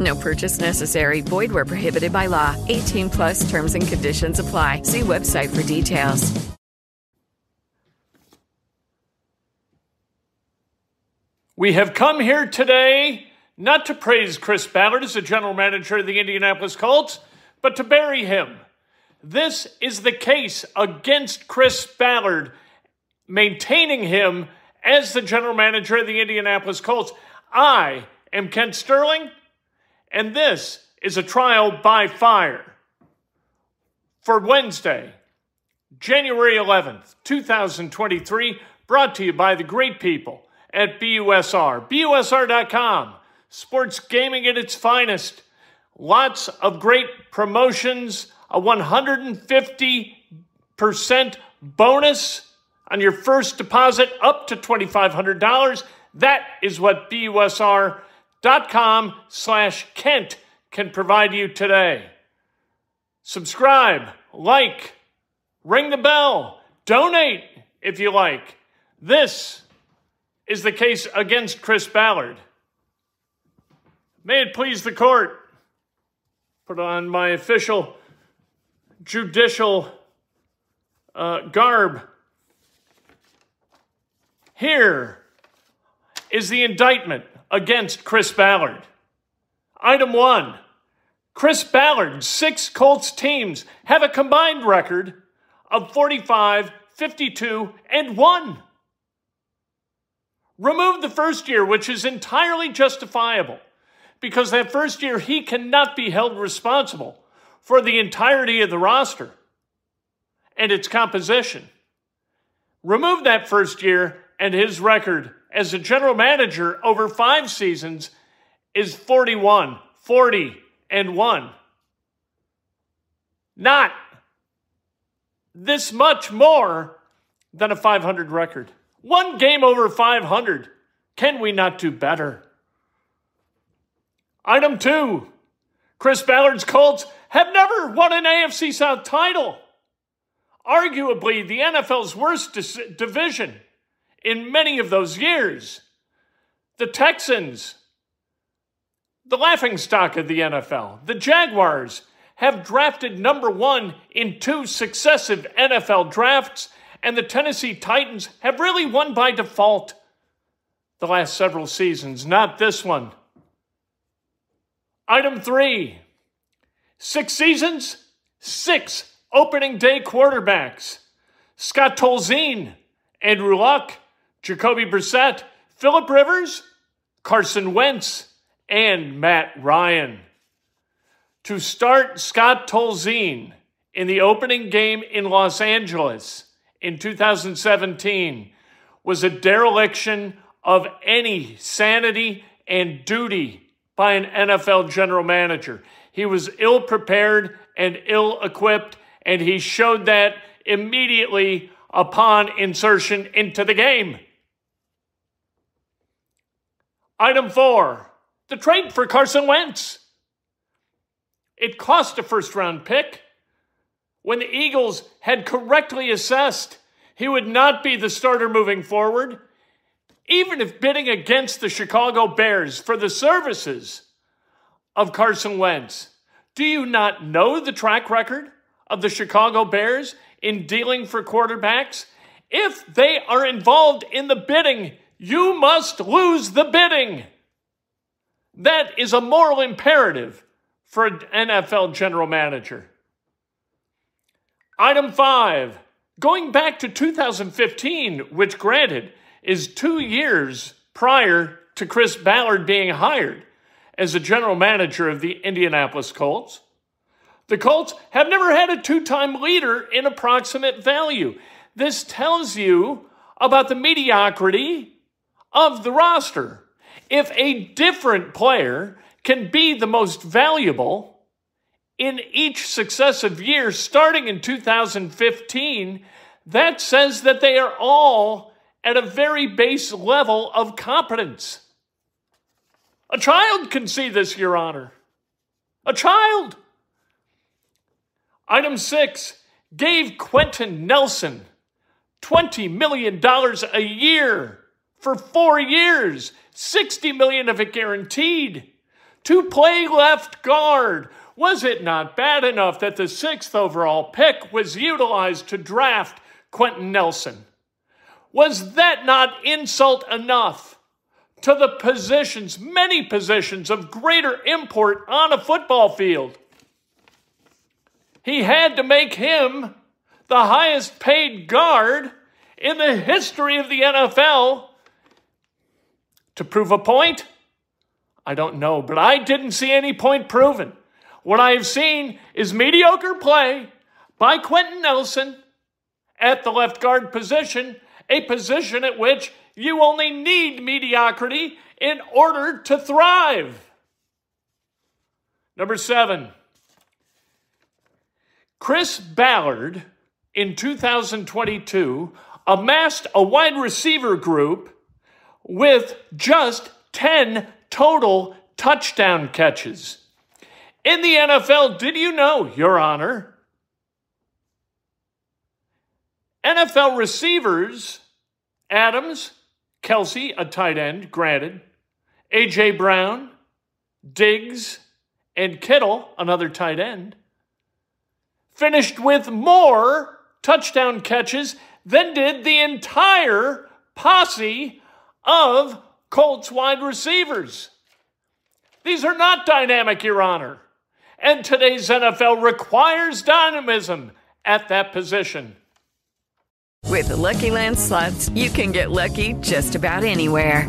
No purchase necessary. Void where prohibited by law. 18+ terms and conditions apply. See website for details. We have come here today not to praise Chris Ballard as the general manager of the Indianapolis Colts, but to bury him. This is the case against Chris Ballard, maintaining him as the general manager of the Indianapolis Colts. I am Kent Sterling, and this is a trial by fire for Wednesday, January 11th, 2023, brought to you by the great people at BUSR, BUSR.com, sports gaming at its finest. Lots of great promotions, a 150% bonus on your first deposit up to $2,500. That is what BUSR.com/Kent can provide you today. Subscribe, like, ring the bell, donate if you like. This is the case against Chris Ballard. May it please the court. Put on my official judicial garb. Here is the indictment against Chris Ballard. Item 1. Chris Ballard's 6 Colts teams have a combined record of 45, 52, and 1. Remove the first year, which is entirely justifiable, because that first year he cannot be held responsible for the entirety of the roster and its composition. Remove that first year, and his record as a general manager over 5 seasons is 41, 40, and 1. Not this much more than a 500 record. 1 game over 500. Can we not do better? Item 2. Chris Ballard's Colts have never won an AFC South title. Arguably the NFL's worst division in many of those years. The Texans, the laughingstock of the NFL, the Jaguars have drafted number 1 in 2 successive NFL drafts, and the Tennessee Titans have really won by default the last several seasons, not this one. Item 3, 6 seasons, 6 opening day quarterbacks. Scott Tolzien, Andrew Luck, Jacoby Brissett, Phillip Rivers, Carson Wentz, and Matt Ryan. To start Scott Tolzien in the opening game in Los Angeles in 2017 was a dereliction of any sanity and duty by an NFL general manager. He was ill-prepared and ill-equipped, and he showed that immediately upon insertion into the game. Item 4, the trade for Carson Wentz. It cost a first-round pick when the Eagles had correctly assessed he would not be the starter moving forward, even if bidding against the Chicago Bears for the services of Carson Wentz. Do you not know the track record of the Chicago Bears in dealing for quarterbacks? If they are involved in the bidding, you must lose the bidding. That is a moral imperative for an NFL general manager. Item 5, Going back to 2015, which granted is 2 years prior to Chris Ballard being hired as the general manager of the Indianapolis Colts, the Colts have never had a two-time leader in approximate value. This tells you about the mediocrity of the roster. If a different player can be the most valuable in each successive year, starting in 2015, that says that they are all at a very base level of competence. A child can see this, Your Honor. A child. Item 6, gave Quentin Nelson $20 million a year for 4 years, $60 million of it guaranteed, to play left guard. Was it not bad enough that the 6th overall pick was utilized to draft Quentin Nelson? Was that not insult enough to the positions, many positions of greater import on a football field? He had to make him the highest paid guard in the history of the NFL to prove a point. I don't know, but I didn't see any point proven. What I have seen is mediocre play by Quentin Nelson at the left guard position, a position at which you only need mediocrity in order to thrive. Number 7, Chris Ballard in 2022 amassed a wide receiver group with just 10 total touchdown catches. In the NFL, did you know, Your Honor, NFL receivers, Adams, Kelsey, a tight end, granted, A.J. Brown, Diggs, and Kittle, another tight end, finished with more touchdown catches than did the entire posse of Colts wide receivers. These are not dynamic, Your Honor. And today's NFL requires dynamism at that position. With the Lucky Land Slots, you can get lucky just about anywhere.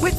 With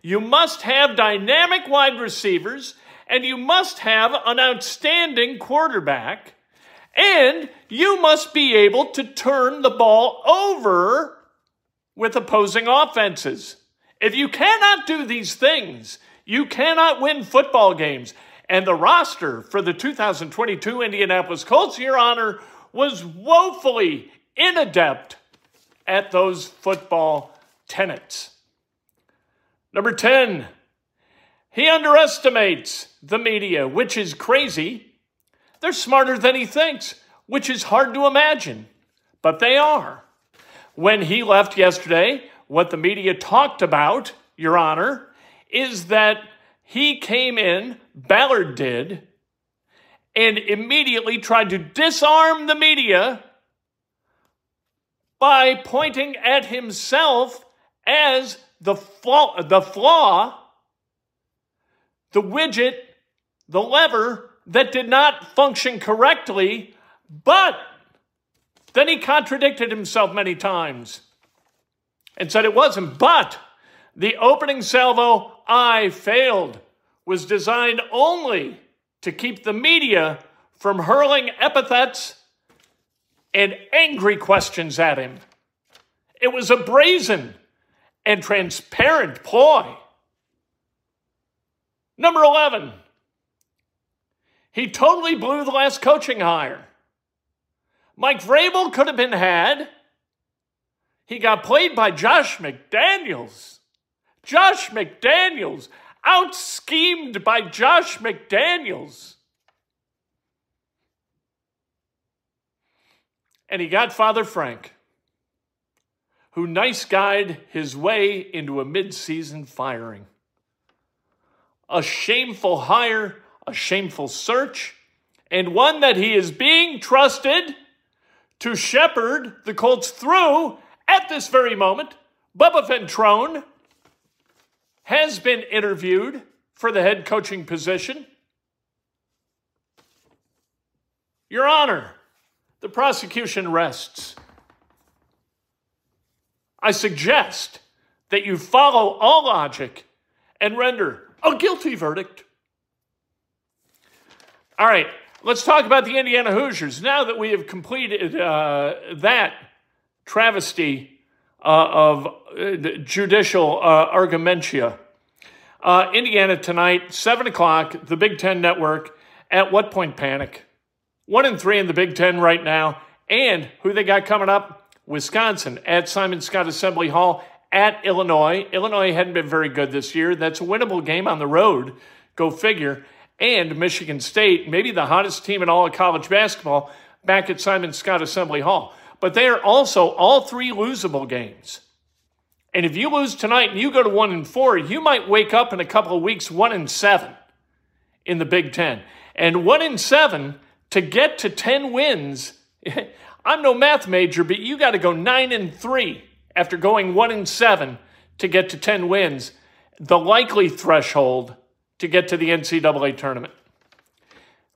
you must have dynamic wide receivers, and you must have an outstanding quarterback, and you must be able to turn the ball over with opposing offenses. If you cannot do these things, you cannot win football games. And the roster for the 2022 Indianapolis Colts, Your Honor, was woefully inadept at those football tenets. Number 10, he underestimates the media, which is crazy. They're smarter than he thinks, which is hard to imagine, but they are. When he left yesterday, what the media talked about, Your Honor, is that he came in, Ballard did, and immediately tried to disarm the media by pointing at himself as the flaw, the widget, the lever that did not function correctly, but then he contradicted himself many times and said it wasn't, but the opening salvo, I failed, was designed only to keep the media from hurling epithets and angry questions at him. It was a brazen and transparent ploy. Number 11, he totally blew the last coaching hire. Mike Vrabel could have been had. He got played by Josh McDaniels. Josh McDaniels, out-schemed by Josh McDaniels. And he got Father Frank, who nice-guyed his way into a mid-season firing. A shameful hire, a shameful search, and one that he is being trusted to shepherd the Colts through at this very moment. Bubba Ventrone has been interviewed for the head coaching position. Your Honor, the prosecution rests. I suggest that you follow all logic and render a guilty verdict. All right, let's talk about the Indiana Hoosiers. Now that we have completed that travesty of judicial argumentia. Indiana tonight, 7 o'clock, the Big Ten Network. At what point panic? 1-3 in the Big Ten right now. And who they got coming up? Wisconsin at Simon Scott Assembly Hall at Illinois. Illinois hadn't been very good this year. That's a winnable game on the road. Go figure. And Michigan State, maybe the hottest team in all of college basketball, back at Simon Scott Assembly Hall. But they are also all three losable games. And if you lose tonight and you go to 1-4, you might wake up in a couple of weeks 1-7 in the Big Ten. And 1-7 to get to 10 wins, I'm no math major, but you got to go 9-3 after going 1-7 to get to 10 wins, the likely threshold to get to the NCAA tournament.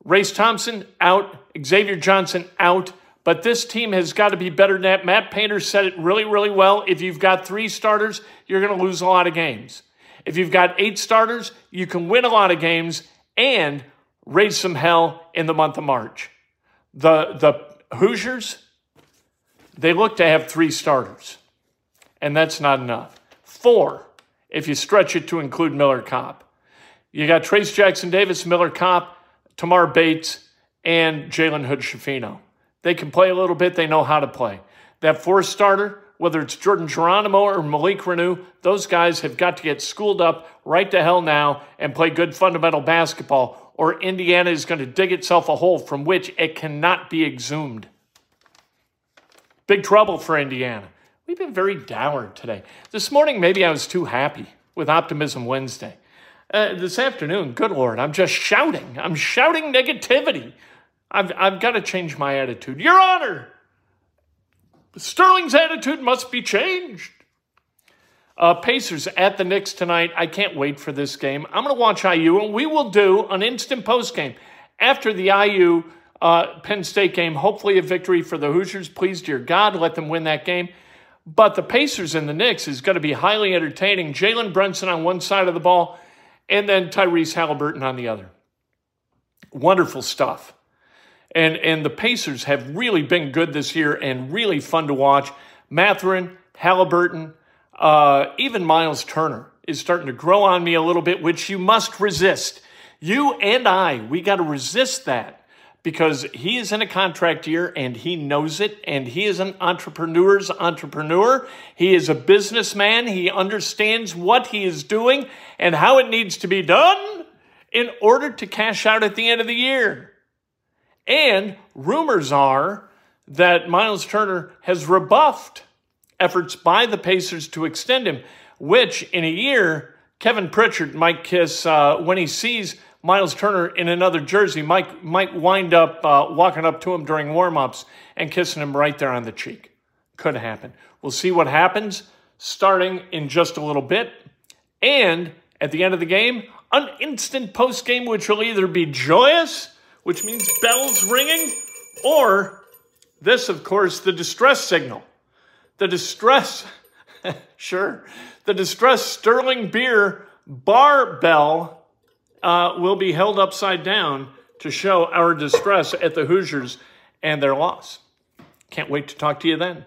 Race Thompson out, Xavier Johnson out, but this team has got to be better than that. Matt Painter said it really, really well. If you've got three starters, you're going to lose a lot of games. If you've got eight starters, you can win a lot of games and raise some hell in the month of March. The Hoosiers, they look to have three starters, and that's not enough. Four, if you stretch it to include Miller-Copp. You got Trace Jackson-Davis, Miller-Copp, Tamar Bates, and Jalen Hood-Shafino. They can play a little bit. They know how to play. That fourth starter, whether it's Jordan Geronimo or Malik Renu, those guys have got to get schooled up right to hell now and play good fundamental basketball, or Indiana is going to dig itself a hole from which it cannot be exhumed. Big trouble for Indiana. We've been very dour today. This morning, maybe I was too happy with Optimism Wednesday. This afternoon, good Lord, I'm just shouting. I'm shouting negativity. I've got to change my attitude. Your Honor, Sterling's attitude must be changed. Pacers at the Knicks tonight. I can't wait for this game. I'm going to watch IU, and we will do an instant postgame after the IU Penn State game. Hopefully a victory for the Hoosiers. Please, dear God, let them win that game. But the Pacers and the Knicks is going to be highly entertaining. Jalen Brunson on one side of the ball, and then Tyrese Haliburton on the other. Wonderful stuff. And the Pacers have really been good this year and really fun to watch. Mathurin, Haliburton, even Miles Turner is starting to grow on me a little bit, which you must resist. You and I, we got to resist that because he is in a contract year and he knows it. And he is an entrepreneur's entrepreneur. He is a businessman. He understands what he is doing and how it needs to be done in order to cash out at the end of the year. And rumors are that Miles Turner has rebuffed efforts by the Pacers to extend him, which in a year, Kevin Pritchard might kiss when he sees Miles Turner in another jersey, might wind up walking up to him during warmups and kissing him right there on the cheek. Could happen. We'll see what happens starting in just a little bit. And at the end of the game, an instant post-game, which will either be joyous, which means bells ringing, or this, of course, the distress signal. The distress, sure, the distress Sterling Beer bar bell will be held upside down to show our distress at the Hoosiers and their loss. Can't wait to talk to you then.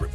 Void